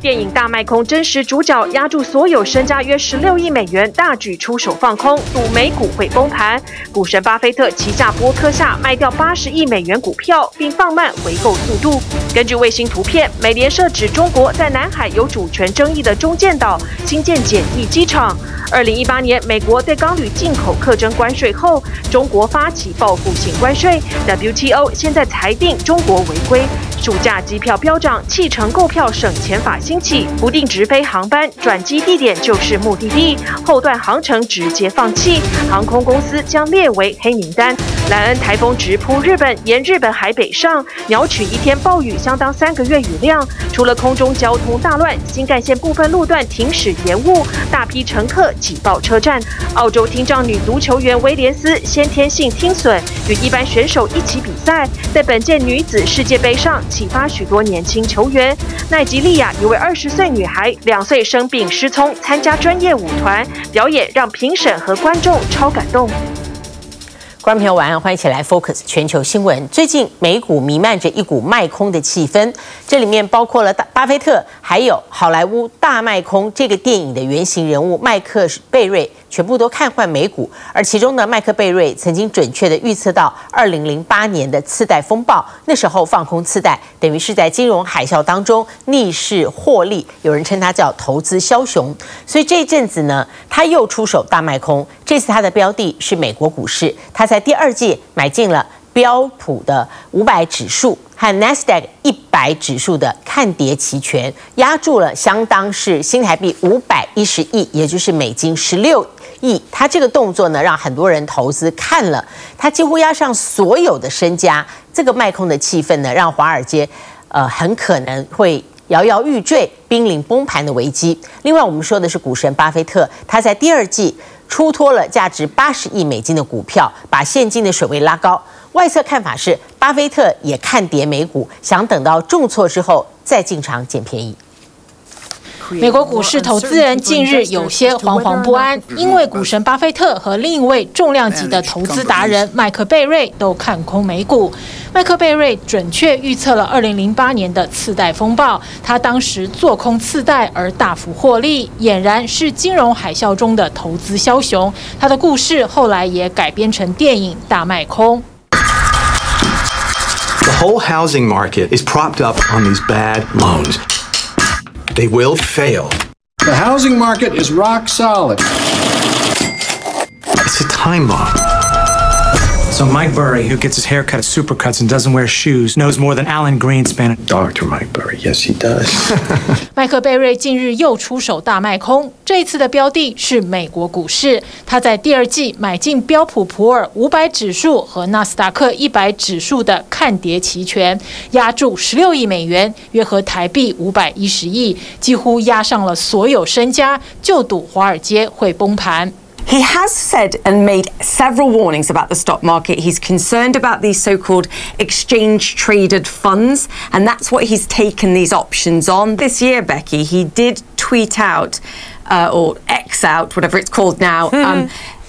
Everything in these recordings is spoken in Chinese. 电影大卖空真实主角押注所有身家约16亿美元，大举出手放空，赌美股会崩盘。股神巴菲特旗下波克夏卖掉80亿美元股票，并放慢回购速度。根据卫星图片，美联社指中国在南海有主权争议的中建岛新建简易机场。2018年，美国对钢铝进口课征关税后，中国发起报复性关税。WTO 现在裁定中国违规。暑假机票飙涨，弃乘购票省钱法兴起，不定直飞航班转机地点就是目的地，后段航程直接放弃，航空公司将列为黑名单。兰恩台风直扑日本，沿日本海北上，鸟取一天暴雨相当3个月雨量。除了空中交通大乱，新干线部分路段停驶延误，大批乘客挤爆车站。澳洲听障女足球员威廉斯先天性听损，与一般选手一起比赛，在本届女子世界杯上启发许多年轻球员。奈及利亚一位20岁女孩2岁生病失聪，参加专业舞团表演，让评审和观众超感动。观众朋友晚安，欢迎一起来 Focus 全球新闻。最近美股弥漫着一股卖空的气氛，这里面包括了巴菲特，还有好莱坞大卖空这个电影的原型人物麦克贝瑞，全部都看坏美股。而其中呢，麦克贝瑞曾经准确地预测到2008年的次贷风暴，那时候放空次贷，等于是在金融海啸当中逆势获利，有人称他叫投资枭雄。所以这一阵子呢，他又出手大卖空，这次他的标的是美国股市，他在第2季买进了标普的500指数和 NASDAQ 100指数的看跌期权，押注了相当是新台币510亿，也就是美金16亿。他这个动作呢，让很多人投资看了，他几乎押上所有的身家。这个卖空的气氛呢，让华尔街很可能会摇摇欲坠，濒临崩盘的危机。另外我们说的是股神巴菲特，他在第2季出脱了价值80亿美金的股票，把现金的水位拉高。外侧看法是，巴菲特也看跌美股，想等到重挫之后再进场捡便宜。美国股市投资人近日有些惶惶不安，因为股神巴菲特和另一位重量级的投资达人麦克贝瑞都看空美股。麦克贝瑞准确预测了2008年的次贷风暴，他当时做空次贷而大幅获利，俨然是金融海啸中的投资枭雄。他的故事后来也改编成电影《大卖空》。The whole housing market is propped up on these bad loans. They will fail. The housing market is rock solid. It's a time bomb. So Mike Burry, who gets his hair cut at Supercuts and doesn't wear shoes, knows more than Alan Greenspan. Dr. Mike Burry, yes he does. 麦克贝瑞近日又出手大卖空，这一次的标的是美国股市。他在第2季买进标普普尔500指数和纳斯达克100指数的看跌期权，押注16亿美元，约合台币510亿，几乎押上了所有身家，就赌华尔街会崩盘。He has said and made several warnings about the stock market. He's concerned about these so-called exchange-traded funds, and that's what he's taken these options on. This year, Becky, he did tweet out, or X out, whatever it's called now,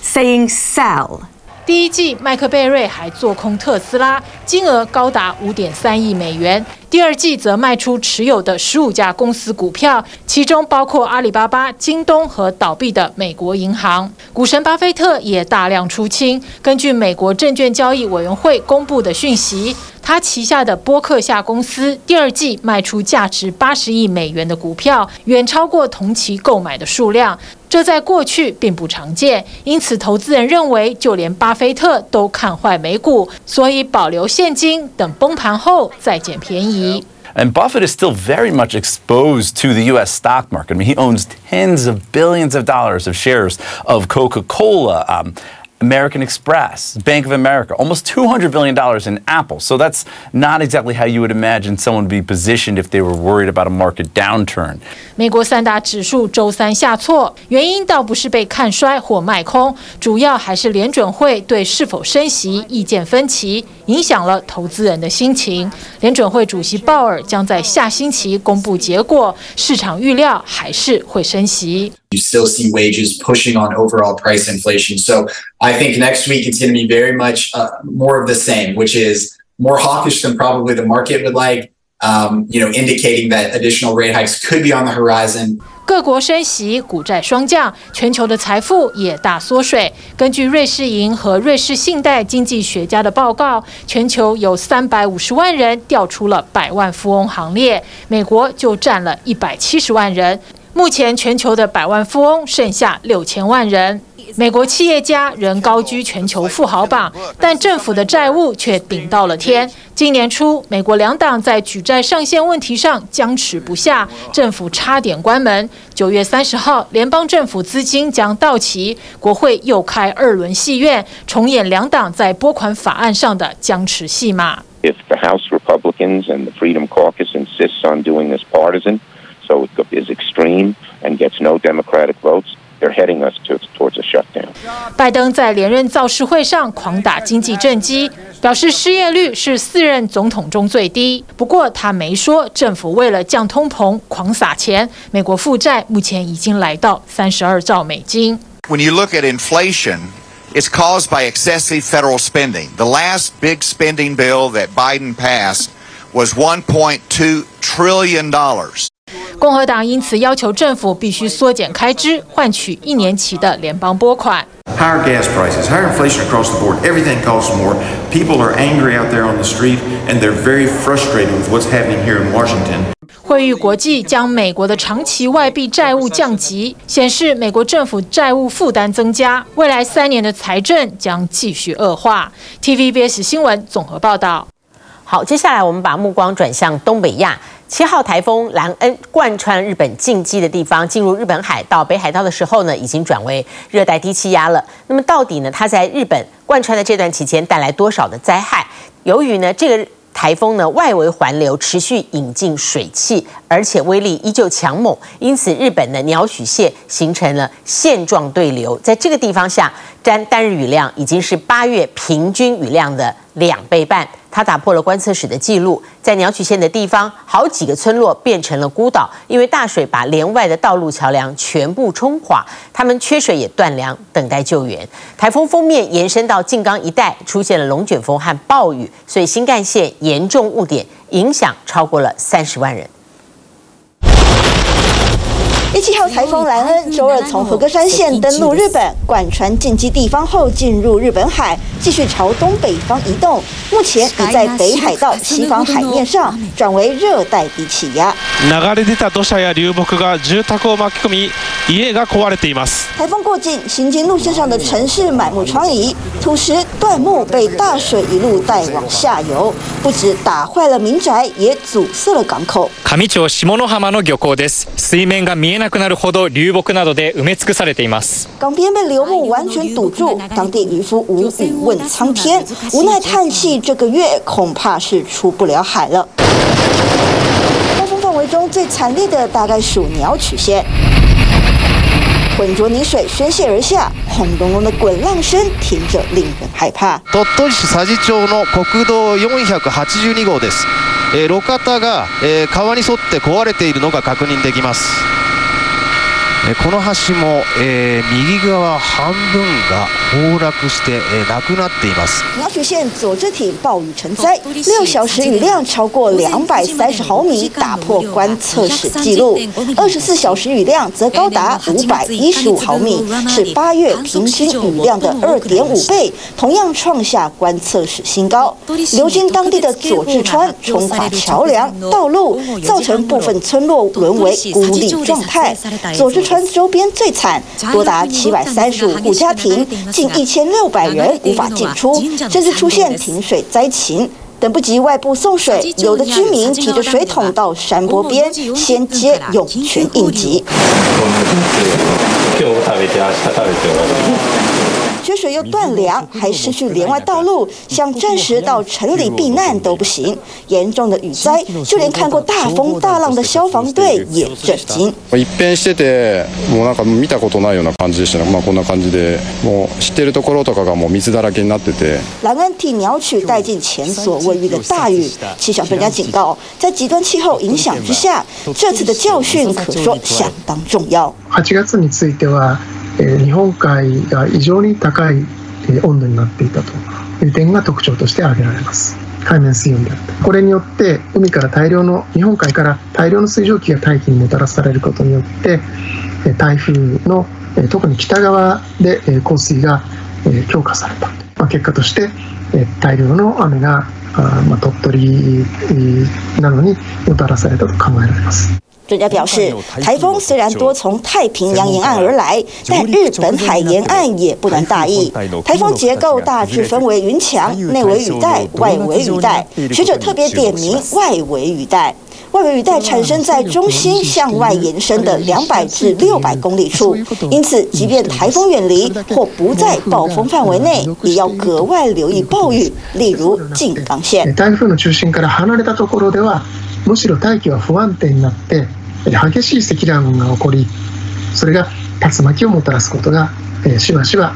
saying sell.第1季，麦克贝瑞还做空特斯拉，金额高达5.3亿美元。第2季则卖出持有的15家公司股票，其中包括阿里巴巴、京东和倒闭的美国银行。股神巴菲特也大量出清。根据美国证券交易委员会公布的讯息，他旗下的波克夏公司第2季卖出价值80亿美元的股票，远超过同期购买的数量。这在过去并不常见，因此投资人认为就连巴菲特都看坏美股，所以保留现金，等崩盘后再捡便宜。And Buffett is still very much exposed to the U.S. stock market. I mean, he owns tens of billions of dollars of shares of Coca-Cola, American Express, Bank of America, almost $200 billion in Apple. So that's not exactly how you would imagine someone would be positioned if they were worried about a market downturn. 美国3大指数周3下挫，原因倒不是被看衰或卖空，主要还是联准会对是否升息意见分歧，影响了投资人的心情。联准会主席鲍尔将在下星期公布结果，市场预料还是会升息。You still see wages pushing on overall price inflation. So I think next week it's going to be very much more of the same, which is more hawkish than probably the market would like, indicating that additional rate hikes could be on the horizon. 各国升息，股债双降，全球的财富也大缩水。根据瑞士银和瑞士信贷经济学家的报告，全球有350万人调出了百万富翁行列，美国就占了170万人。目前全球的百万富翁剩下6000万人。美国企业家仍高居全球富豪榜，但政府的债务却顶到了天。今年初，美国两党在举债上限问题上僵持不下，政府差点关门。9月30号，联邦政府资金将到期，国会又开2轮戏院，重演两党在拨款法案上的僵持戏码。If the House Republicans and the Freedom Caucus insists on doing this partisan, so it is extreme and gets no Democratic votes.They're heading us towards a shutdown. 拜登在连任造势会上狂打经济政绩，表示失业率是4任总统中最低。不过他没说政府为了降通膨狂撒钱，美国负债目前已经来到32兆美金。When you look at inflation, it's caused by excessive federal spending. The last big spending bill that Biden passed was $1.2 trillion.共和党因此要求政府必须缩减开支，换取1年期的联邦拨款。Higher gas prices, higher inflation across the board. Everything costs more. People are angry out there on the street, and they're very frustrated with what's happening here in Washington. 惠誉国际将美国的长期外币债务降级，显示美国政府债务负担增加，未来3年的财政将继续恶化。TVBS 新闻综合报道。好，接下来我们把目光转向东北亚。7号台风兰恩贯穿日本近畿的地方，进入日本海到北海道的时候呢，已经转为热带低气压了。那么到底呢，它在日本贯穿的这段期间带来多少的灾害？由于呢这个台风呢外围环流持续引进水汽，而且威力依旧强猛，因此日本的鸟取县形成了线状对流。在这个地方下，单日雨量已经是8月平均雨量的2倍半。它打破了观测史的记录，在鸟取县的地方，好几个村落变成了孤岛，因为大水把连外的道路桥梁全部冲垮，他们缺水也断粮，等待救援。台风锋面延伸到静冈一带，出现了龙卷风和暴雨，所以新干线严重误点，影响超过了30万人。17号台风兰恩周二从和歌山县登陆日本，贯穿近畿地方后进入日本海，继续朝东北方移动。目前已在北海道西方海面上转为热带低气压。流れ出た土砂や流木が住宅を巻き込み、家が壊れています。台风过境，行经路线上的城市满目疮痍，土石断木被大水一路带往下游，不止打坏了民宅，也阻塞了港口。上町下野浜の漁港です。水面が見えなくなるほど流木などで埋め尽くされています。港边被流木完全堵住，当地渔夫无语问苍天，无奈叹息，这个月恐怕是出不了海了。暴风范围中最惨烈的大概属鸟取县。浑浊泥水宣泄而下，轰隆隆的滚浪声听着令人害怕。鳥取市佐治町の国道482号です。路肩が川に沿って壊れているのが確認できます。この橋も右側半分が崩落してなくなっています。鸟取县佐治町暴雨成灾，6小时雨量超过230毫米，打破观测史记录；24小时雨量则高达515毫米，是8月平均雨量的2.5倍，同样创下观测史新高。流经当地的佐治川冲垮桥梁、道路，造成部分村落沦为孤立状态。佐治川周边最惨，多达735户家庭，近1600人无法进出，甚至出现停水灾情。等不及外部送水，有的居民提着水桶到山坡边先接涌泉应急。缺水又断粮，还失去连外道路，想暂时到城里避难都不行。严重的雨灾，就连看过大风大浪的消防队也震惊。一変してて、もうなんか見たことないような感じでしたね。まあこんな感じで、もう知ってるところとかがもう水だらけになってて。兰恩替鸟取带进前所未遇的大雨，气象专家警告，在极端气候影响之下，这次的教训可说相当重要。8月については。日本海が異常に高い温度になっていたという点が特徴として挙げられます。海面水温であった。これによって海から日本海から大量の水蒸気が大気にもたらされることによって、台風の特に北側で降水が強化された。結果として大量の雨が鳥取などにもたらされたと考えられます。专家表示，台风虽然多从太平洋沿岸而来，但日本海沿岸也不能大意。台风结构大致分为云墙、内围雨带、外围雨带。学者特别点名外围雨带。外围雨带产生在中心向外延伸的200至600公里处，因此，即便台风远离或不在暴风范围内，也要格外留意暴雨，例如静冈县。台風の中心から離れたところでは、むしろ大気は不安定になって激しい積乱雲が起こり、それが竜巻をもたらすことがしばしば。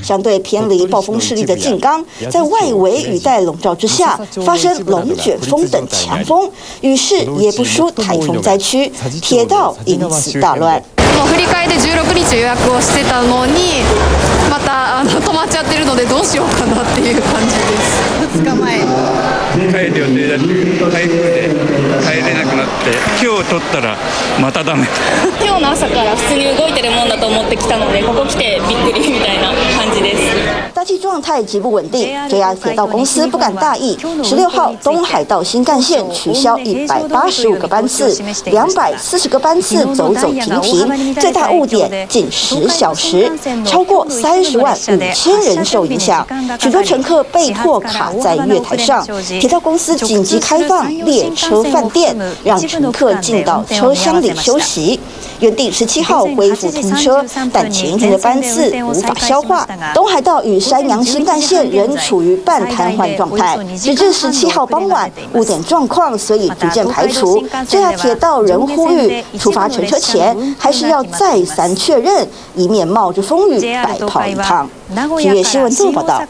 相对偏离暴风势力的静冈，在外围雨带笼罩之下，发生龙卷风等强风，雨势也不输台风灾区，铁道因此大乱。振り替えで16日予約をしてたのに、また止まっちゃってるのでどうしようかなっていう感じです。2日前帰る予定だし、台風で帰れなくなって、今日取ったらまたダメ。今日の朝から普通に動いてるもんだと思ってきたので、ここ来てびっくりみたいな感じです。大气状态极不稳定 ，JR 铁道公司不敢大意。16号东海道新干线取消185个班次，240个班次走走停停。最大误点近10小时，超过30万5千人受影响，许多乘客被迫卡在月台上。铁道公司紧急开放列车饭店，让乘客进到车厢里休息。原定17号恢复通车，但前一天的班次无法消化。东海道与山阳新干线仍处于半瘫痪状态，直至17号傍晚，误点状况虽已逐渐排除，JR铁道仍呼吁出发乘车前还是要再三确认，以免冒着风雨白跑一趟。体育新闻做报道。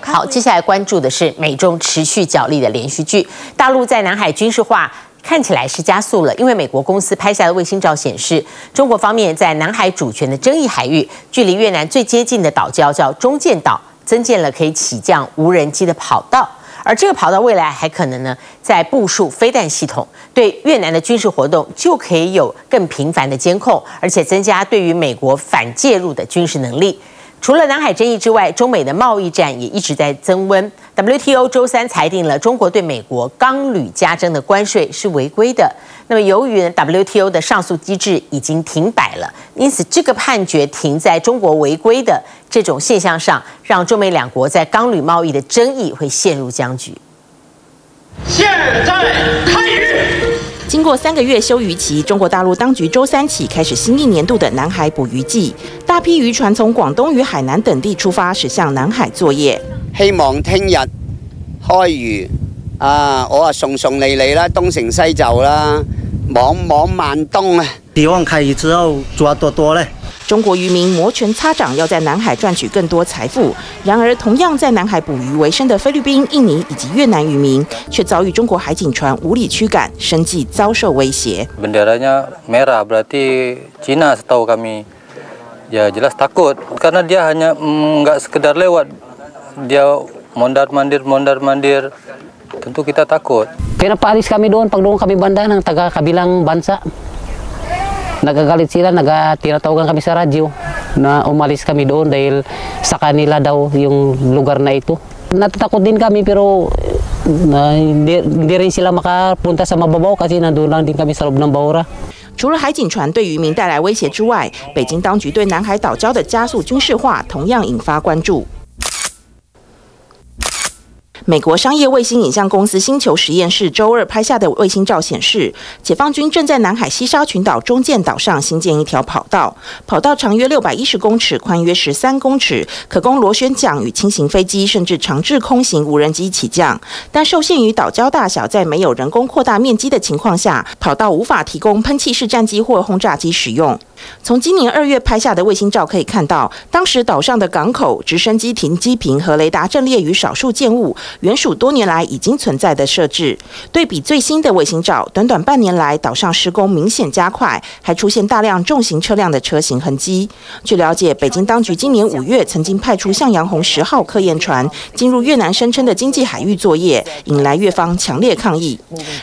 好，接下来关注的是美中持续角力的连续剧，大陆在南海军事化。看起来是加速了，因为美国公司拍下的卫星照显示，中国方面在南海主权的争议海域，距离越南最接近的岛礁叫中建岛，增建了可以起降无人机的跑道，而这个跑道未来还可能在部署飞弹系统，对越南的军事活动就可以有更频繁的监控，而且增加对于美国反介入的军事能力。除了南海争议之外，中美的贸易战也一直在增温。WTO 周三裁定了中国对美国钢铝加征的关税是违规的。那么，由于 WTO 的上诉机制已经停摆了，因此这个判决停在中国违规的这种现象上，让中美两国在钢铝贸易的争议会陷入僵局。现在开始。经过3个月休渔期，中国大陆当局周三起开始新一年度的南海捕鱼季，大批渔船从广东与海南等地出发，驶向南海作业。希望聽日開漁啊，我啊順順利利啦，東成西就啦，莽莽萬東啊！希望開漁之後抓多多嘞。中國漁民摩拳擦掌，要在南海賺取更多財富。然而，同樣在南海捕魚為生的菲律賓、印尼以及越南漁民，卻遭遇中國海警船無理驅趕，生計遭受威脅。Benderanya merah berarti Cina setahu kami ya jelas takut karena dia hanya nggak sekedar lewat.Dia mondar-mandir, tentu kita takut. Kena paris kami doon, pag doon kami banda ng taga kabilang bansa. Nagagalit sila, tinatawagan kami sa radyo na umalis kami doon dahil sa kanila daw yung lugar na ito. Natatakot din kami pero hindi rin sila makapunta sa mababaw kasi nandun lang din kami sa loob ng bahura.除了海警船对渔民带来威胁之外，北京当局对南海岛礁的加速军事化同样引发关注。美国商业卫星影像公司星球实验室周二拍下的卫星照显示，解放军正在南海西沙群岛中建岛上新建一条跑道，跑道长约610公尺，宽约13公尺，可供螺旋桨与轻型飞机甚至长制空型无人机起降。但受限于岛礁大小，在没有人工扩大面积的情况下，跑道无法提供喷气式战机或轰炸机使用。从今年2月拍下的卫星照可以看到，当时岛上的港口、直升机停机坪和雷达阵列于少数建物。原属多年来已经存在的设置。对比最新的卫星照，短短半年来岛上施工明显加快，还出现大量重型车辆的车型痕迹。据了解，北京当局今年5月曾经派出向阳红10号科研船进入越南声称的经济海域作业，引来越方强烈抗议。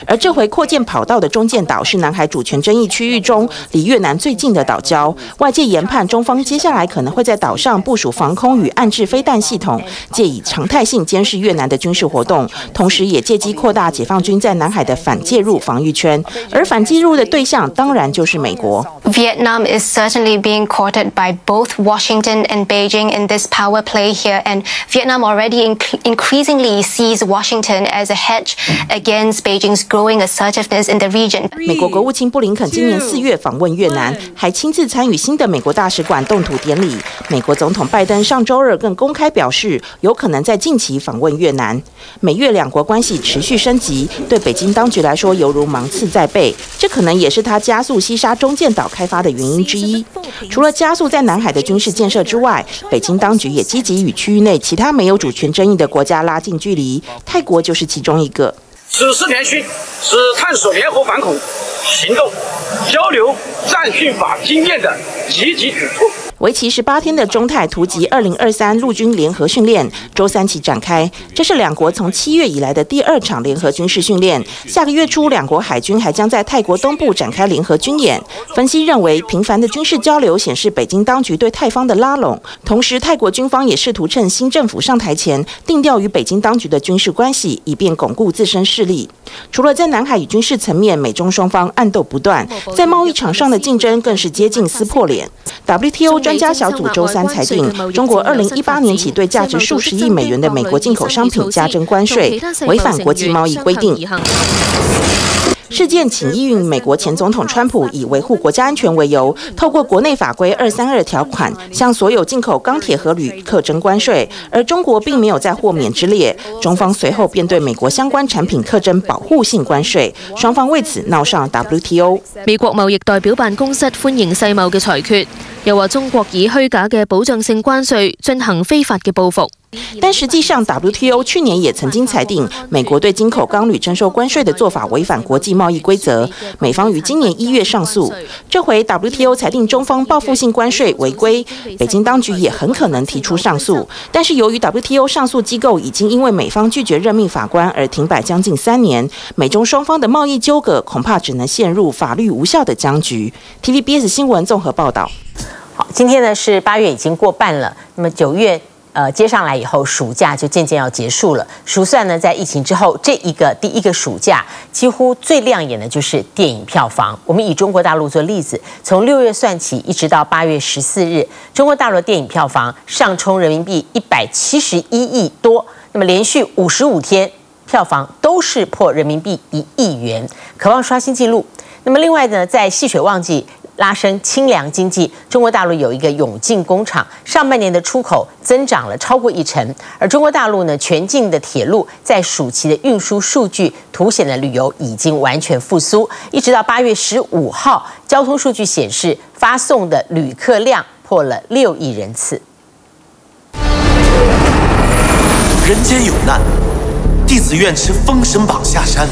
而这回扩建跑道的中建岛是南海主权争议区域中离越南最近的岛礁，外界研判中方接下来可能会在岛上部署防空与岸置飞弹系统，借以常态性监视越南的军事活动，同时也借机扩大解放军在南海的反介入防御圈，而反介入的对象当然就是美国。Vietnam is certainly being courted by both Washington and Beijing in this power play here, and Vietnam already increasingly sees Washington as a hedge against Beijing's growing assertiveness in the region. 美国国务卿布林肯今年4月访问越南，还亲自参与新的美国大使馆动土典礼。美国总统拜登上周二更公开表示，有可能在近期访问越南。美越两国关系持续升级，对北京当局来说犹如芒刺在背，这可能也是他加速西沙中建岛开发的原因之一。除了加速在南海的军事建设之外，北京当局也积极与区域内其他没有主权争议的国家拉近距离，泰国就是其中一个。此次联训是探索联合反恐行动、交流战训法经验的积极举措。为期18天的中泰突击2023陆军联合训练，周三起展开。这是两国从7月以来的第2场联合军事训练。下个月初，两国海军还将在泰国东部展开联合军演。分析认为，频繁的军事交流显示北京当局对泰方的拉拢，同时泰国军方也试图趁新政府上台前定调与北京当局的军事关系，以便巩固自身势力。除了在南海与军事层面，美中双方暗斗不断，在贸易场上的竞争更是接近撕破脸。WTO 专家小组周三裁定，中国2018年起对价值数十亿美元的美国进口商品加征关税，违反国际贸易规定。事件请依允美国前总统川普以维护国家安全为由，透过国内法规232条款向所有进口钢铁和铝课征关税，而中国并没有在豁免之列。中方随后便对美国相关产品课征保护性关税，双方为此闹上 WTO。 美國貿易代表辦公室歡迎世貿嘅裁決，又話中國以虛假嘅保障性關稅進行非法嘅報復。但实际上 WTO 去年也曾经裁定，美国对进口钢铝征收关税的做法违反国际贸易规则，美方于今年1月上诉。这回 WTO 裁定中方报复性关税违规，北京当局也很可能提出上诉。但是由于 WTO 上诉机构已经因为美方拒绝任命法官而停摆将近3年，美中双方的贸易纠葛恐怕只能陷入法律无效的僵局。 TVBS 新闻综合报道。好，今天呢是8月已经过半了，那么9月接上来以后，暑假就渐渐要结束了。数算呢，在疫情之后，这第一个暑假，几乎最亮眼的就是电影票房。我们以中国大陆做例子，从6月算起，一直到8月14日，中国大陆电影票房上冲人民币171亿多，那么连续55天票房都是破人民币1亿元，渴望刷新纪录。那么另外呢，在戏水旺季，拉升清凉经济，中国大陆有一个永进工厂，上半年的出口增长了超过1成。而中国大陆呢，全境的铁路在暑期的运输数据凸显了旅游已经完全复苏，一直到8月15号，交通数据显示发送的旅客量破了6亿人次。人间有难，弟子愿持封神榜下山。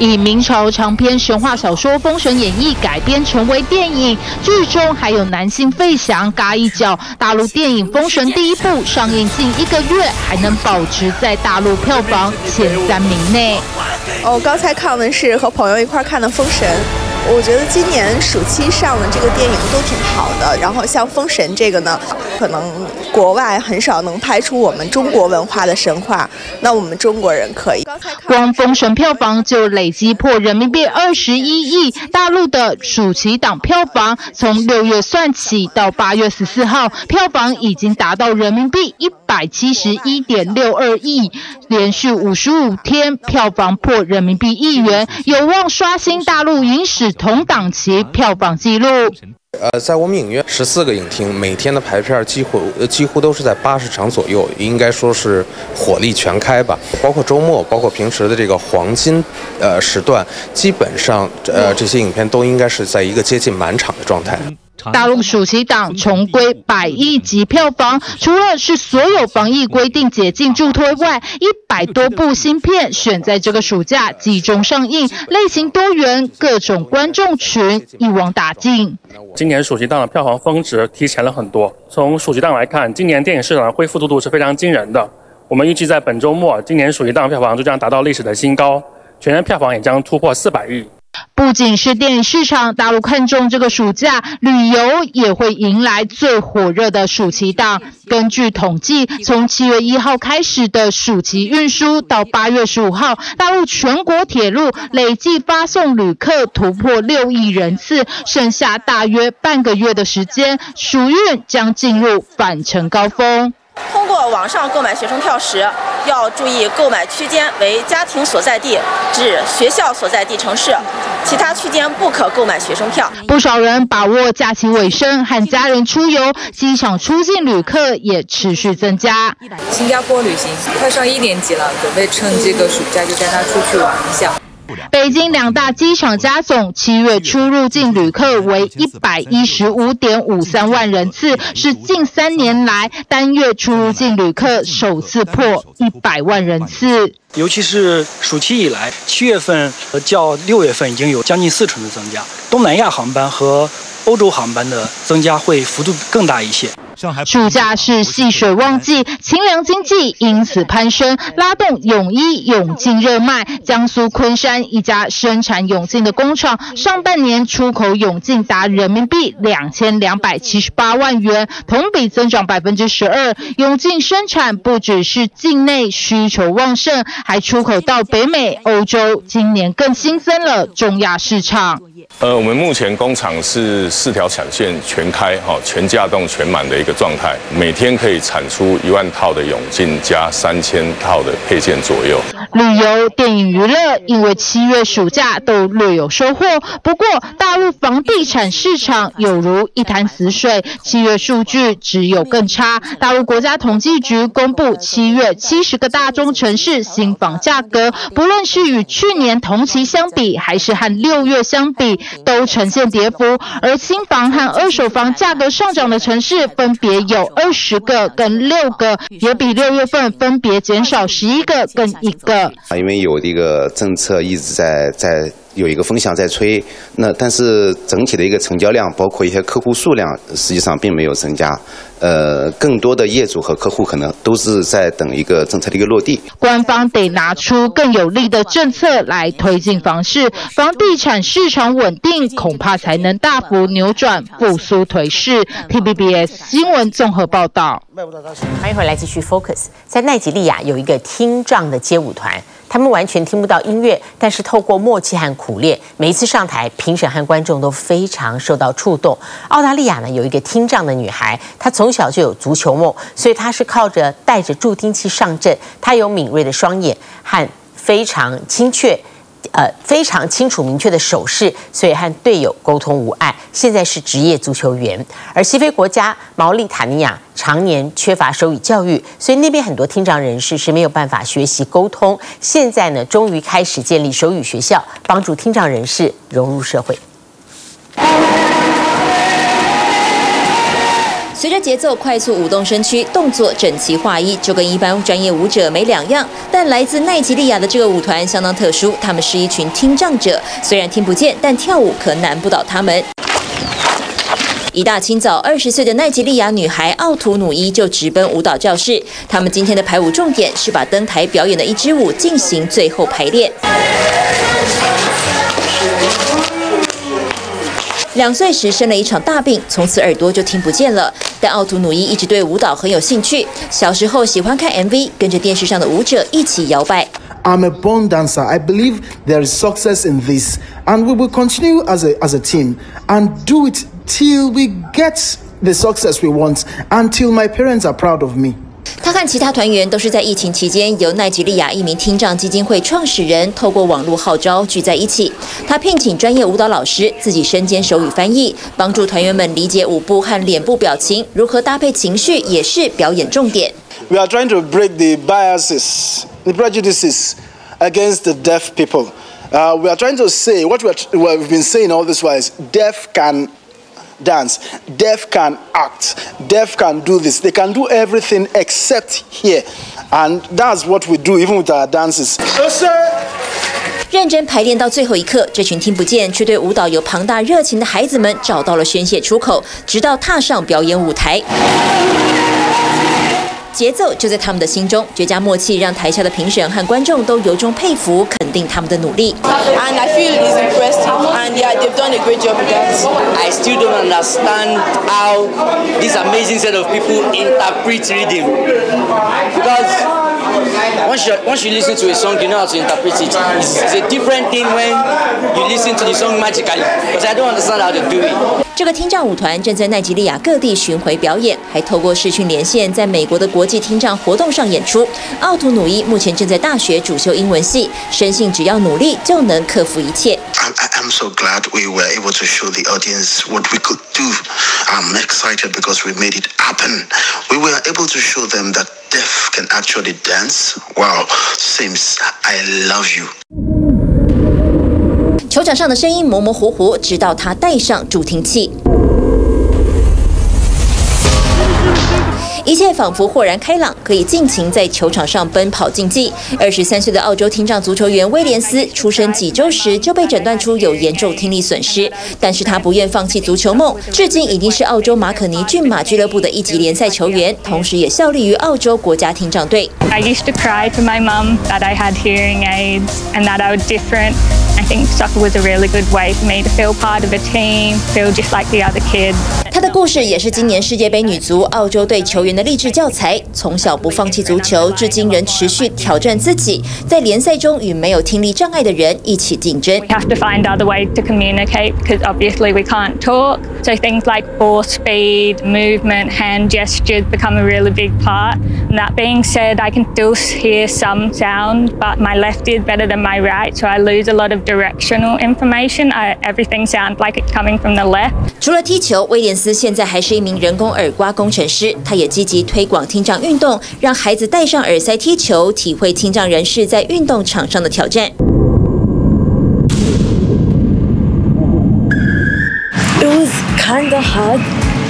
以明朝长篇神话小说《封神演义》改编成为电影，剧中还有男星费翔嘎一脚。大陆电影《封神》第一部上映近1个月，还能保持在大陆票房前3名内。我刚才看的是和朋友一块看的《封神》，我觉得今年暑期上的这个电影都挺好的。然后像《封神》这个呢，可能国外很少能拍出我们中国文化的神话，那我们中国人可以。光《封神》票房就累积破人民币21亿，大陆的暑期档票房从6月算起到8月14号，票房已经达到人民币171.62亿，连续55天票房破人民币1元，有望刷新大陆影史同档期票房纪录。在我们影院14个影厅，每天的排片几乎都是在80场左右，应该说是火力全开吧。包括周末，包括平时的这个黄金时段，基本上这些影片都应该是在一个接近满场的状态。大陆暑期档重归100亿级票房，除了是所有防疫规定解禁助推外，100多部新片选在这个暑假集中上映，类型多元，各种观众群一网打尽。今年暑期档的票房峰值提前了很多，从暑期档来看，今年电影市场的恢复速度是非常惊人的。我们预计在本周末，今年暑期档票房就将达到历史的新高，全年票房也将突破400亿。不仅是电影市场，大陆看中这个暑假，旅游也会迎来最火热的暑期档。根据统计，从7月1号开始的暑期运输到8月15号，大陆全国铁路累计发送旅客突破6亿人次，剩下大约半个月的时间，暑运将进入返程高峰。通过网上购买学生票时，要注意购买区间为家庭所在地至学校所在地城市，其他区间不可购买学生票。不少人把握假期尾声和家人出游，机场出境旅客也持续增加。新加坡旅行快上1年级了，准备趁这个暑假就带他出去玩一下。北京2大机场加总，7月初入境旅客为115.53万人次，是近3年来单月出入境旅客首次破100万人次。尤其是暑期以来，7月份较6月份已经有将近4成的增加。东南亚航班和欧洲航班的增加会幅度更大一些。暑假是戏水旺季，清凉经济因此攀升，拉动泳衣泳镜热卖。江苏昆山一家生产泳镜的工厂，上半年出口泳镜达人民币2278万元，同比增长12%。泳镜生产不只是境内需求旺盛，还出口到北美、欧洲，今年更新增了中亚市场。我们目前工厂是4条产线全开，全架动、全满的一个状态，每天可以产出1万套的泳镜加3000套的配件左右。旅游、电影、娱乐因为7月暑假都略有收获，不过大陆房地产市场有如一潭死水，7月数据只有更差。大陆国家统计局公布7月70个大中城市新房价格，不论是与去年同期相比，还是和6月相比，都呈现跌幅，而新房和二手房价格上涨的城市分别有20个跟6个，也比6月份分别减少11个跟1个。因为有这个政策一直在有一个风向在吹，那但是整体的一个成交量，包括一些客户数量，实际上并没有增加。更多的业主和客户可能都是在等一个政策的一个落地。官方得拿出更有力的政策来推进房市，房地产市场稳定，恐怕才能大幅扭转复苏颓势。TVBS 新闻综合报道。欢迎回来继续 Focus。 在奈及利亚有一个听障的街舞团，他们完全听不到音乐，但是透过默契和苦练，每一次上台，评审和观众都非常受到触动。澳大利亚呢，有一个听障的女孩，她从小就有足球梦，所以她是靠着带着助听器上阵。她有敏锐的双眼和非常清楚明确的手势，所以和队友沟通无碍，现在是职业足球员。而西非国家毛里塔尼亚常年缺乏手语教育，所以那边很多听障人士是没有办法学习沟通。现在呢，终于开始建立手语学校，帮助听障人士融入社会。随着节奏快速舞动身躯，动作整齐划一，就跟一般专业舞者没两样。但来自奈及利亚的这个舞团相当特殊，他们是一群听障者，虽然听不见，但跳舞可难不倒他们。一大清早，20岁的奈及利亚女孩奥图努伊就直奔舞蹈教室。他们今天的排舞重点是把登台表演的一支舞进行最后排练。2岁时生了一场大病，从此耳朵就听不见了。但奥图努伊一直对舞蹈很有兴趣，小时候喜欢看 MV， 跟着电视上的舞者一起摇摆。I'm a born dancer. I believe there is success in this, and we will continue as a team and do it till we get the success we want, until my parents are proud of me.他和其他团员都是在疫情期间由奈及利亚一名听障基金会创始人透过网络号召聚在一起。他聘请专业舞蹈老师，自己身兼手语翻译，帮助团员们理解舞步和脸部表情，如何搭配情绪也是表演重点。We are trying to break the biases, the prejudices against the deaf people. We are trying to say what we've been saying all this while: deaf can dance. Deaf can act. Deaf can do this. They can do everything except hear. And that's what we do even with our dances. 认真排练到最后一刻，这群听不见却对舞蹈有庞大热情的孩子们找到了宣泄出口，直到踏上表演舞台。节奏就在他们的心中，绝佳默契让台下的评审和观众都由衷佩服，肯定他们的努力。And I feel it's impressive, and yeah, they've done a great job with that. I still don't understand how this amazing set of people interpret rhythm, because once you listen to a song, you know how to interpret it. It's a different thing when you listen to the song magically, because I don't understand how to do it. 这个听障舞团正在奈及利亚各地巡回表演，还透过视讯连线，在美国的国际听障活动上演出。奥图努伊目前正在大学主修英文系，深信只要努力就能克服一切。I'm so glad we were able to show the audience what we could do. I'm excited because we made it happen. We were able to show them that deaf can actually dance. Wow, Sims, I love you. 球场上的声音模模糊糊，直到他戴上助听器，一切仿佛豁然开朗，可以尽情在球场上奔跑竞技。23岁的澳洲听障足球员威廉斯，出生几周时就被诊断出有严重听力损失，但是他不愿放弃足球梦，至今已经是澳洲马可尼骏马俱乐部的一级联赛球员，同时也效力于澳洲国家听障队。I used to cry to my mum that I had hearing aids and that I was different. I think soccer was a really good way for me to feel part of a team, feel just like the other kids. 她的故事也是今年世界杯女足澳洲队球员的励志教材。从小不放弃足球，至今仍持续挑战自己，在联赛中与没有听力障碍的人一起竞争。We have to find other ways to communicate because obviously we can't talk. So things like ball speed, movement, hand gestures become a really big part. And that being said, I can still hear some sound, but my left is better than my right, so I lose a lot of directional information. Everything sounds like it's coming from the left. 除了踢球，威廉斯现在还是一名人工耳刮工程师。他也积极推广听障运动，让孩子戴上耳塞踢球，体会听障人士在运动场上的挑战。It was kind of hard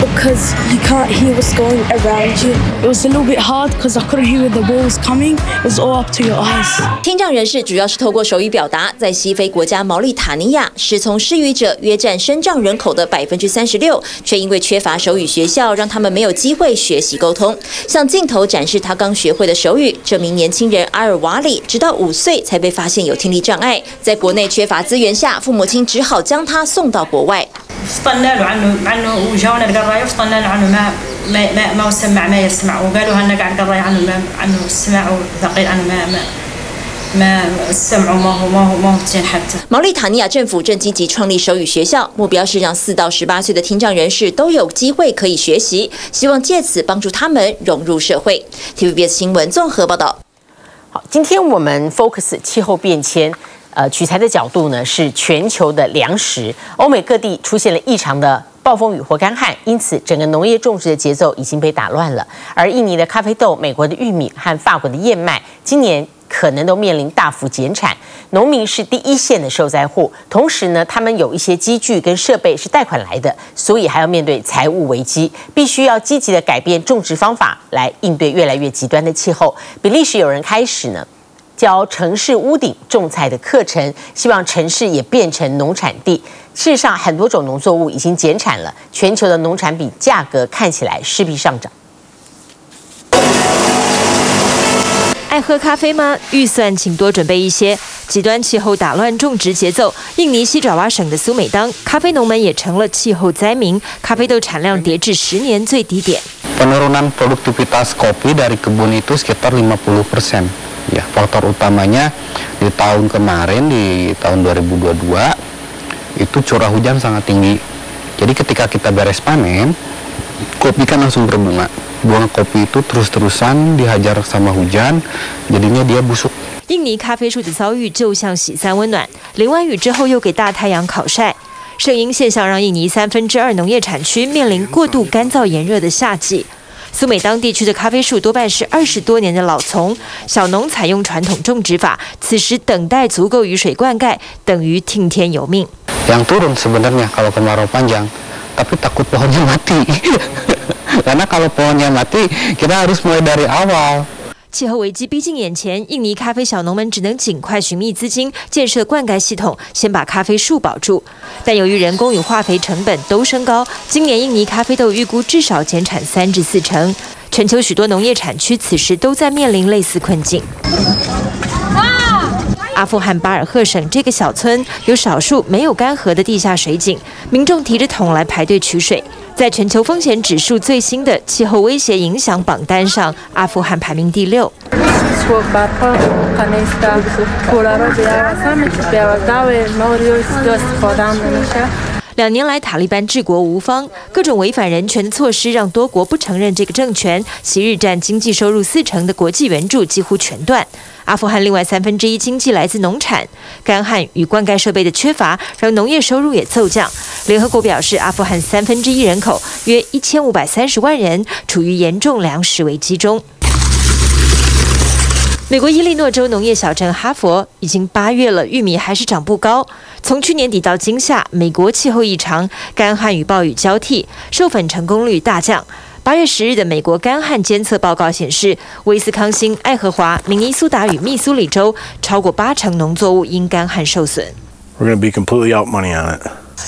because you can't hear what's going around you. It was a little bit hard because I couldn't hear where the ball was coming. It was all up to your eyes. 听障人士主要是透过手语表达。在西非国家毛里塔尼亚，失聪失语者约占身障人口的36%，却因为缺乏手语学校，让他们没有机会学习沟通。向镜头展示他刚学会的手语。这名年轻人阿尔瓦里，直到5岁才被发现有听力障碍。在国内缺乏资源下，父母亲只好将他送到国外。فطلنا له عنه وجاونا القرايه فطلنا له عنه ما سمع ما يسمع وقالوا لنا قاعد قرايه عنه السمع وثقيل عنه毛里塔尼亚政府正积极创立手语学校，目标是让4到18岁的听障人士都有机会可以学习，希望借此帮助他们融入社会。TVBS 新闻综合报道。好，今天我们 focus 气候变迁。取材的角度呢是全球的粮食，欧美各地出现了异常的暴风雨或干旱，因此整个农业种植的节奏已经被打乱了。而印尼的咖啡豆、美国的玉米和法国的燕麦，今年可能都面临大幅减产，农民是第一线的受灾户。同时呢，他们有一些机具跟设备是贷款来的，所以还要面对财务危机，必须要积极的改变种植方法来应对越来越极端的气候。比利时有人开始呢，教城市屋顶种菜的课程，希望城市也变成农产地。事实上，很多种农作物已经减产了，全球的农产品价格看起来势必上涨。爱喝咖啡吗？预算请多准备一些。极端气候打乱种植节奏，印尼西爪哇省的苏美当，咖啡农们也成了气候灾民，咖啡豆产量跌至10年最低点。Penurunan produktivitas kopi dari kebun itu sekitar 50%. Ya, faktor utamanya di tahun kemarin, di tahun 2022 itu curah hujan sangat tinggi. Jadi ketika kita beres panen, kopi kan langsung berbunga. Bunga kopi itu terus-terusan dihajar sama hujan, jadinya dia busuk.印尼咖啡树的遭遇就像洗三温暖，淋完雨之后又给大太阳烤晒。圣婴现象让印尼2/3农业产区面临过度干燥炎热的夏季。苏美当地区的咖啡树多半是20多年的老丛，小农采用传统种植法，此时等待足够雨水灌溉，等于听天由命。Yang turun sebenarnya kalau kemarau panjang tapi takut pohonnya mati. Karena kalau pohonnya mati, kita harus mulai dari awal. 气候危机逼近眼前，印尼咖啡小农们只能尽快寻觅资金，建设灌溉系统，先把咖啡树保住。但由于人工与化肥成本都升高，今年印尼咖啡豆预估至少减产3至4成。全球许多农业产区此时都在面临类似困境。阿富汗巴尔赫省这个小村有少数没有干涸的地下水井，民众提着桶来排队取水。在全球风险指数最新的气候威胁影响榜单上，阿富汗排名第6。2年来，塔利班治国无方，各种违反人权的措施让多国不承认这个政权。昔日占经济收入4成的国际援助几乎全断。阿富汗另外1/3经济来自农产，干旱与灌溉设备的缺乏让农业收入也骤降。联合国表示，阿富汗1/3人口约1530万人处于严重粮食危机中。美国伊利诺州农业小镇哈佛已经8月了，玉米还是长不高。从去年底到今夏，美国气候异常，干旱与暴雨交替，授粉成功率大降。8月10日的美国干旱监测报告显示，威斯康星、爱荷华、明尼苏达与密苏里州超过8成农作物因干旱受损。We're going to be completely out money on it.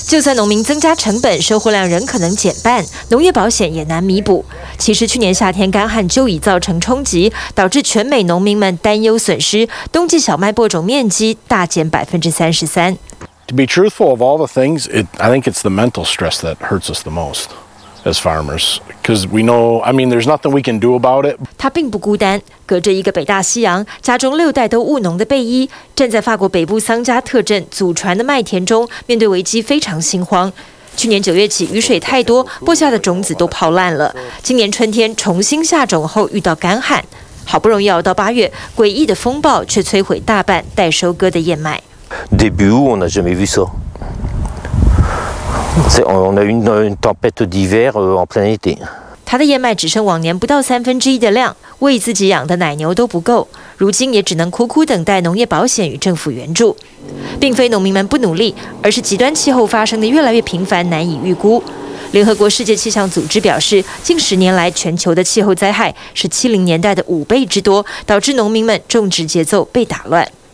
就算农民增加成本，收获量仍可能减半，农业保险也难弥补。其实去年夏天干旱就已造成冲击，导致全美农民们担忧损失，冬季小麦播种面积大减33%。To be truthful, of all the things, I think it's the mental stress that hurts us the most as farmers, because we know, I mean, there's nothing we can do about it. 他并不孤单。隔着一个北大西洋，家中6代都务农的贝伊，站在法国北部桑加特镇祖传的麦田中，面对危机非常心慌。去年9月起，雨水太多，播下的种子都泡烂了。今年春天重新下种后遇到干旱，好不容易熬到8月，诡异的风暴却摧毁大半待收割的燕麦。Début août, on n'a jamais vu ça. On a eu une tempête d'hiver en plein été.他的燕麦只剩往年不到1/3的量，为自己养的奶牛都不够，如今也只能苦苦等待农业保险与政府援助。并非农民们不努力，而是极端气候发生的越来越频繁，难以预估。联合国世界气象组织表示，近10年来全球的气候灾害是70年代的5倍之多，导致农民们种植节奏被打乱。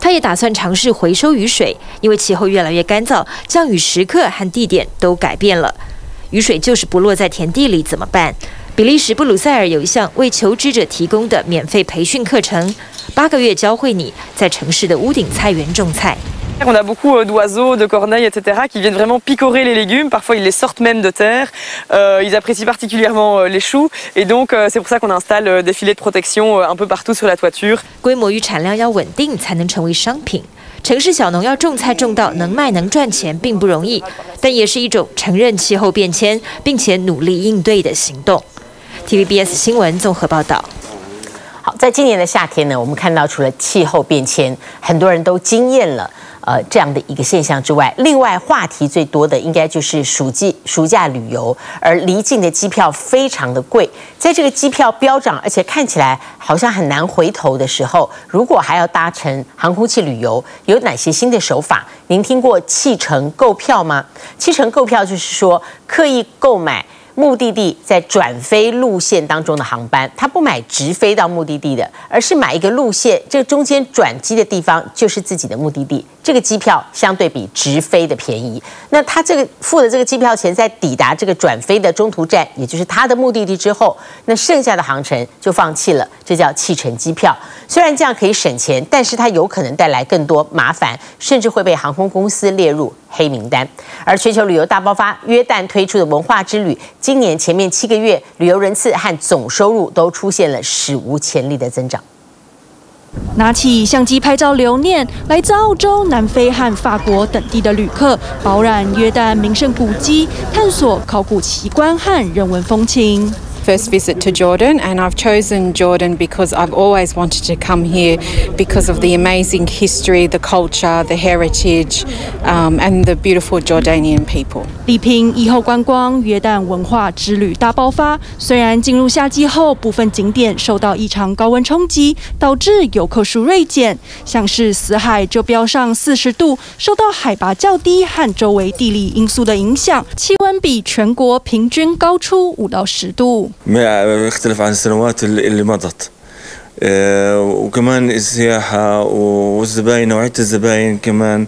他也打算尝试回收雨水，因为气候越来越干燥，降雨时刻和地点都改变了。雨水就是不落在田地里，怎么办？比利时布鲁塞尔有一项为求职者提供的免费培训课程，8个月教会你在城市的屋顶菜园种菜。On a beaucoup d'oiseaux, de corneilles, etc. qui viennent vraiment picorer les légumes. Parfois, ils les sortent même de terre. Ils apprécient particulièrement les choux, et donc c'est pour ça qu'on installe des filets de protection un peu partout sur la toiture. 规模与产量要稳定，才能成为商品。城市小农要种菜种到能卖能赚钱并不容易，但也是一种承认气候变迁并且努力应对的行动。 TVBS 新闻综合报道。好，在今年的夏天呢，我们看到除了气候变迁很多人都惊艳了这样的一个现象之外，另外话题最多的应该就是暑假旅游，而离境的机票非常的贵，在这个机票飙涨，而且看起来好像很难回头的时候，如果还要搭乘航空器旅游，有哪些新的手法？您听过弃乘购票吗？弃乘购票就是说刻意购买目的地在转飞路线当中的航班，他不买直飞到目的地的，而是买一个路线，这个中间转机的地方就是自己的目的地。这个机票相对比直飞的便宜，那他这个付了这个机票钱，在抵达这个转飞的中途站，也就是他的目的地之后，那剩下的航程就放弃了，这叫弃乘机票。虽然这样可以省钱，但是它有可能带来更多麻烦，甚至会被航空公司列入黑名单。而全球旅游大爆发，约旦推出的文化之旅，今年前面7个月，旅游人次和总收入都出现了史无前例的增长。拿起相机拍照留念，来自澳洲、南非和法国等地的旅客，饱览约旦名胜古迹，探索考古奇观和人文风情。first visit to Jordan, and I've chosen Jordan because I've always wanted to come here because of the amazing history, the culture, the heritage, and the beautiful Jordanian people. 力拼疫后观光，约旦文化之旅大爆发。虽然进入夏季后，部分景点受到异常高温冲击，导致游客数锐减，像是死海就飙上40度，受到海拔较低和周围地理因素的影响，气温比全国平均高出5到10度。يختلف عن السنوات اللي مضت. وكمان السياحة والزباين نوعية الزباين كمان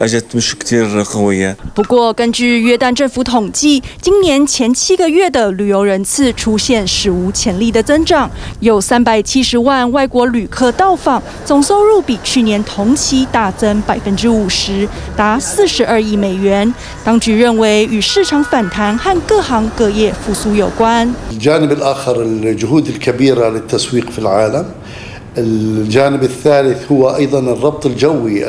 أجت مش كتير قوية. 不过，根据约旦政府统计，今年前7个月的旅游人次出现史无前例的增长，有370万外国旅客到访，总收入比去年同期大增50%，达42亿美元。当局认为与市场反弹和各行各业复苏有关。الجانب الآخر الجهود الكبيرة للتسويق في العالم. الجانب الثالث هو أيضا الربط الجوي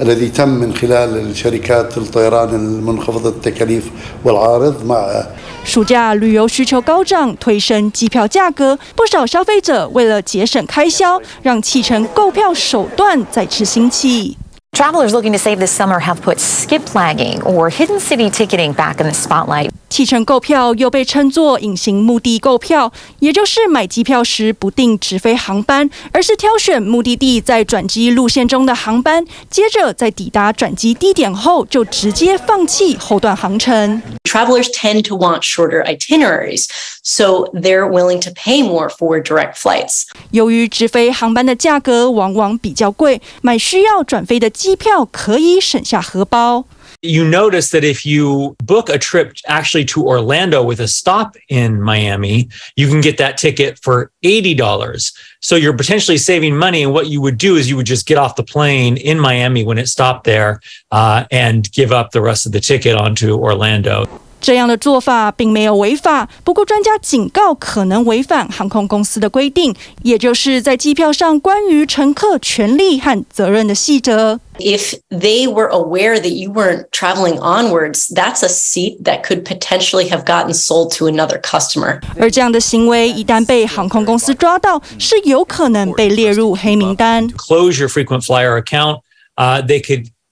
الذي تم من خلال شركات الطيران المنخفضة التكاليف والعارض مع暑假旅游需求高涨，推升机票价格。不少消费者为了节省开销，让弃乘购票手段再次兴起。Travelers looking to save this summer have put skip flagging or hidden city ticketing back in the spotlight. 弃乘购票又被称作隐形目的购票，也就是买机票时不定直飞航班，而是挑选目的地在转机路线中的航班，接着在抵达转机地点后就直接放弃后段航程。Travelers tend to want shorter itineraries, so they're willing to pay more for direct flights. 由于直飞航班的价格往往比较贵，买需要转飞的机票可以省下荷包。You notice that if you book a trip actually to Orlando with a stop in Miami, you can get that ticket for $80. So you're potentially saving money. And what you would do is you would just get off the plane in Miami when it stopped there, and give up the rest of the ticket onto Orlando.这样的做法并没有违法，不过专家警告可能违反航空公司的规定，也就是在机票上关于乘客权利和责任的细则。If they were aware that you weren't traveling onwards, that's a seat that could potentially have gotten sold to another customer. 而这样的行为一旦被航空公司抓到，是有可能被列入黑名单。Close your frequent flyer account. They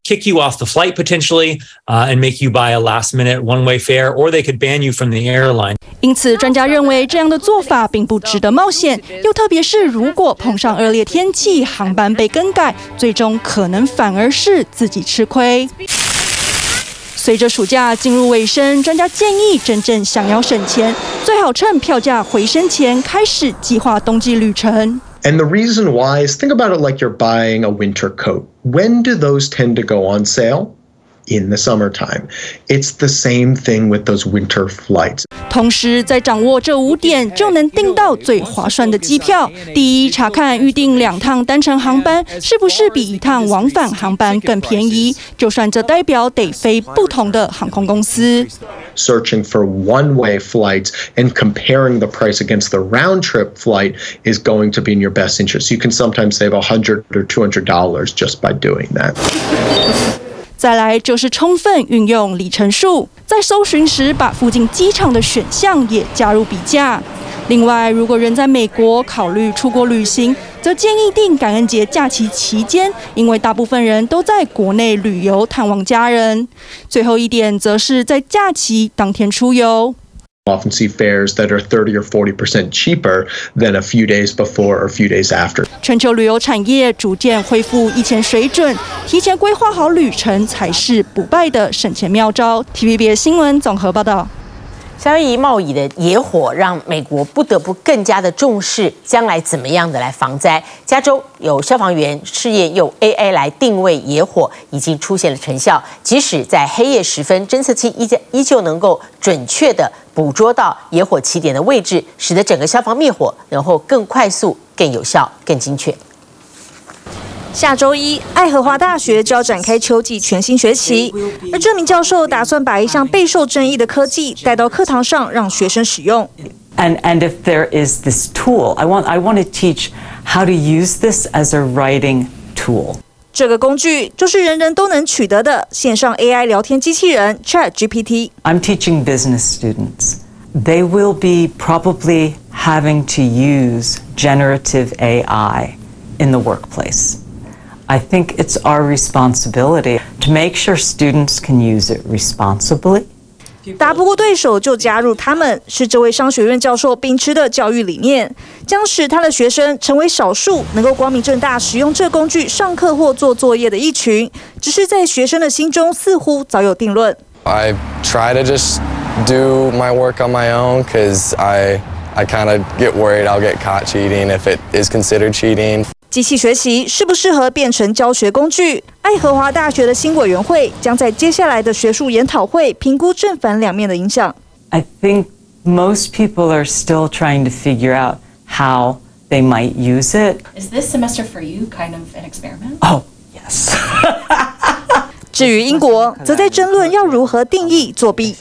could.kick you off the flight potentially, and make you buy a last-minute one-way fare, or they could ban you from the airline. 因此，专家认为这样的做法并不值得冒险，又特别是如果碰上恶劣天气，航班被更改，最终可能反而是自己吃亏。随着暑假进入尾声，专家建议真正想要省钱，最好趁票价回升前开始计划冬季旅程。And the reason why is, think about it like you're buying a winter coat. When do those tend to go on sale? In the summertime. It's the same thing with those winter flights. 同时，在掌握这5点，就能订到最划算的机票。第一，查看预订2趟单程航班是不是比1趟往返航班更便宜，就算这代表得飞不同的航空公司。Searching for one-way flights and comparing the price against the round-trip flight is going to be in your best interest. You can sometimes save $100 or $200 just by doing that. 再来就是充分运用里程数，在搜寻时把附近机场的选项也加入比价。另外，如果人在美国考虑出国旅行，则建议定感恩节假期期间，因为大部分人都在国内旅游探望家人。最后一点则是在假期当天出游。Often see fares that are 30 or 40% cheaper than a few days before or a few days after. 全球旅游产业逐渐恢复以前水准，提前规划好旅程才是不败的省钱妙招。TVBS 新闻综合报道。夏威夷贸易的野火让美国不得不更加的重视将来怎么样的来防灾。加州有消防员试验用 AI 来定位野火，已经出现了成效，即使在黑夜时分，侦测器依旧能够准确的捕捉到野火起点的位置，使得整个消防灭火然后更快速、更有效、更精确。下周一，爱荷华大学就要展开秋季全新学期，而这名教授打算把一项备受争议的科技带到课堂上，让学生使用。And if there is this tool, I want to teach how to use this as a writing tool. 这个工具就是人人都能取得的线上 AI 聊天机器人 ChatGPT。I'm teaching business students they will be probably having to use generative AI in the workplace. I think it's our responsibility to make sure students can use it responsibly.打不过对手就加入他们，是这位商学院教授秉持的教育理念，将使他的学生成为少数能够光明正大使用这工具上课或做作业的一群。只是在学生的心中似乎早有定论。I try to just do my work on my own because I kind of get worried I'll get caught cheating if it is considered cheating.机器学习适不适合变成教学工具？爱荷华大学的新委员会将在接下来的学术研讨会评估正反两面的影响。I think most people are still trying to figure out how they might use it. Is this semester for you kind of an experiment? Oh, yes. 至于英国，则在争论要如何定义作弊。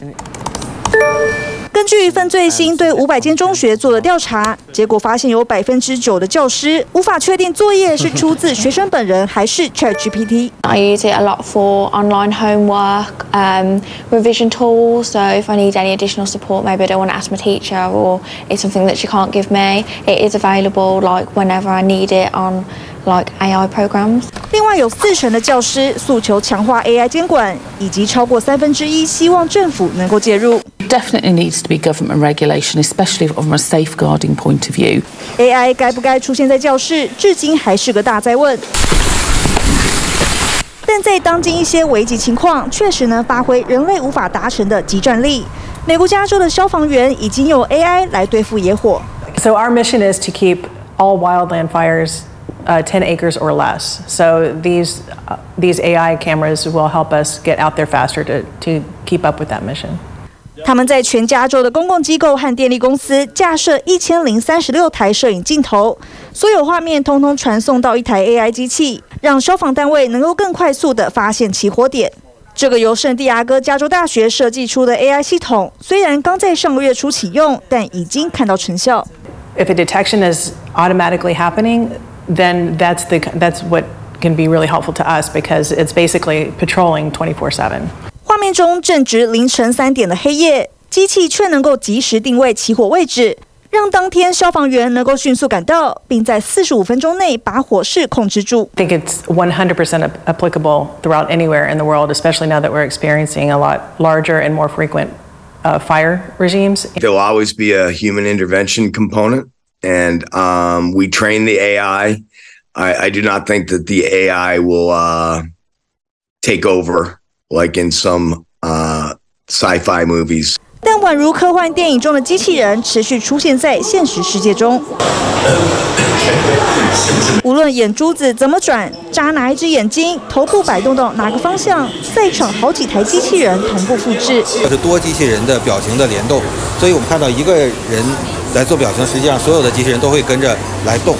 根据一份最新对500间中学做的调查，结果发现有9%的教师无法确定作业是出自学生本人还是 ChatGPT。I use it a lot for online homework, revision tools. So if I need any additional support, maybe I don't want to ask my teacher, or it's something that she can't give me. It is available, like whenever I need it on, like AI programs. 另外有40%的教师诉求强化 AI 监管，以及超过1/3希望政府能够介入。Definitely needs to be government regulation, especially from a safeguarding point of view. AI 该不该出现在教室，至今还是个大哉问。但在当今一些危急情况，确实能发挥人类无法达成的即战力。美国加州的消防员已经用 AI 来对付野火。So our mission is to keep all wildland fires10 acres or less. So these AI cameras will help us get out there faster to keep up with that mission.他们在全加州的公共机构和电力公司架设1036台摄影镜头，所有画面通通传送到一台 AI 机器，让消防单位能够更快速地发现起火点。这个由圣地亚哥加州大学设计出的 AI 系统，虽然刚在上个月初启用，但已经看到成效。If a detection is automatically happening, then that's what can be really helpful to us because it's basically patrolling 24/7.画面中正值凌晨3点的黑夜，机器却能够及时定位起火位置，让当天消防员能够迅速赶到，并在45分钟内把火势控制住。I think it's 100% applicable throughout anywhere in the world, especially now that we're experiencing a lot larger and more frequent fire regimes. There'll always be a human intervention component, and we train the AI. I do not think that the AI will take over.Like in some sci-fi movies. 但宛如科幻电影中的机器人持续出现在现实世界中。无论眼珠子怎么转，眨哪一只眼睛，头部摆动到哪个方向，赛场好几台机器人同步复制。这是多机器人的表情的联动，所以我们看到一个人来做表情，实际上所有的机器人都会跟着来动。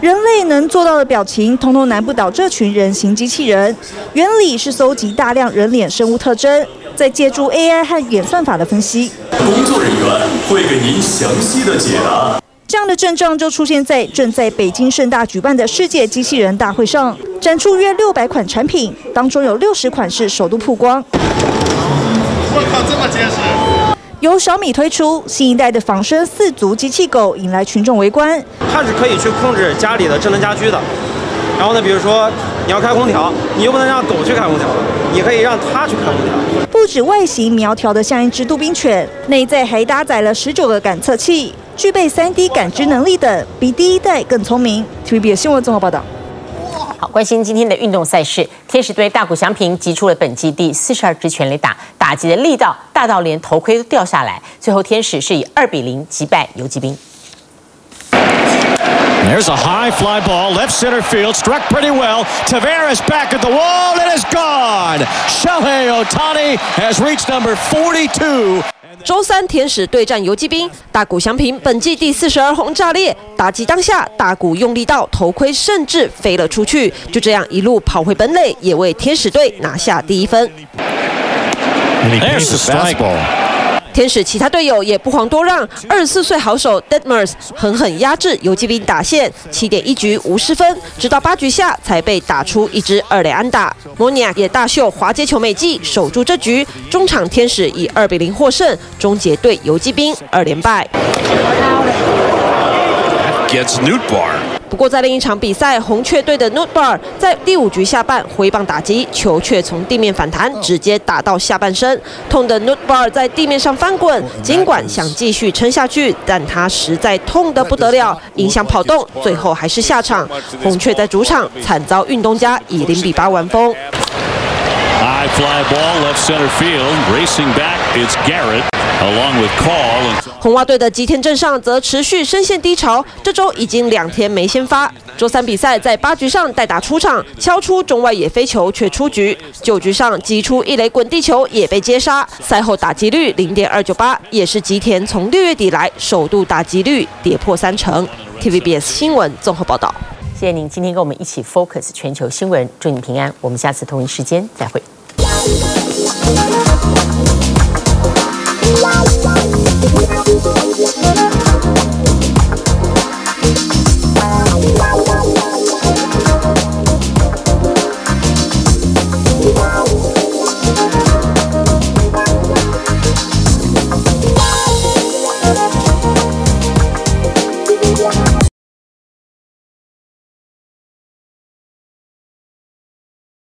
人类能做到的表情，统统难不倒这群人形机器人。原理是搜集大量人脸生物特征，再借助 AI 和演算法的分析。工作人员会给您详细的解答。这样的阵仗就出现在正在北京盛大举办的世界机器人大会上，展出约600款产品，当中有60款是首度曝光。我靠，这么结实！由小米推出新一代的仿生4足机器狗，引来群众围观。它是可以去控制家里的智能家居的，然后呢，比如说你要开空调，你又不能让狗去开空调了，你可以让它去开空调。不止外形苗条的像一只杜宾犬，内在还搭载了19个感测器，具备3D 感知能力等，比第一代更聪明。TVBS 新闻综合报道。好，关心今天的运动赛事，天使队大谷翔平击出了本季第42支全垒打，打击的力道大到连头盔都掉下来，最后天使是以2-0击败游骑兵。There's a high fly ball, left center field, struck pretty well. Taveras back at the wall, it is gone. Shohei Ohtani has reached number 42.周3天使对战游骑兵，大谷翔平本季第42轰炸裂，打击当下大谷用力到头盔甚至飞了出去，就这样一路跑回本垒，也为天使队拿下第1分。天使其他队友也不遑多让，24岁好手 Detmers 狠狠压制游击兵打线，7.1局无失分，直到8局下才被打出一支2垒安打。莫尼亚也大秀滑接球美技，守住这局。中场天使以2-0获胜，终结对游击兵2连败。 不过，在另一场比赛，红雀队的 Nutbar 在第5局下半挥棒打击，球却从地面反弹，直接打到下半身，痛的 Nutbar 在地面上翻滚。尽管想继续撑下去，但他实在痛得不得了，影响跑动，最后还是下场。红雀在主场惨遭运动家以0-8完封。 High fly ball left center field, racing back it's Garrett along with Call. 红袜队的吉田镇上则持续深陷低潮，这周已经2天没先发。周3比赛在8局上代打出场，敲出中外野飞球却出局。9局上击出1垒滚地球也被接杀。赛后打击率0.298，也是吉田从6月底来首度打击率跌破3成。TVBS 新闻综合报道。谢谢您今天跟我们一起 focus 全球新闻，祝您平安。我们下次同一时间再会。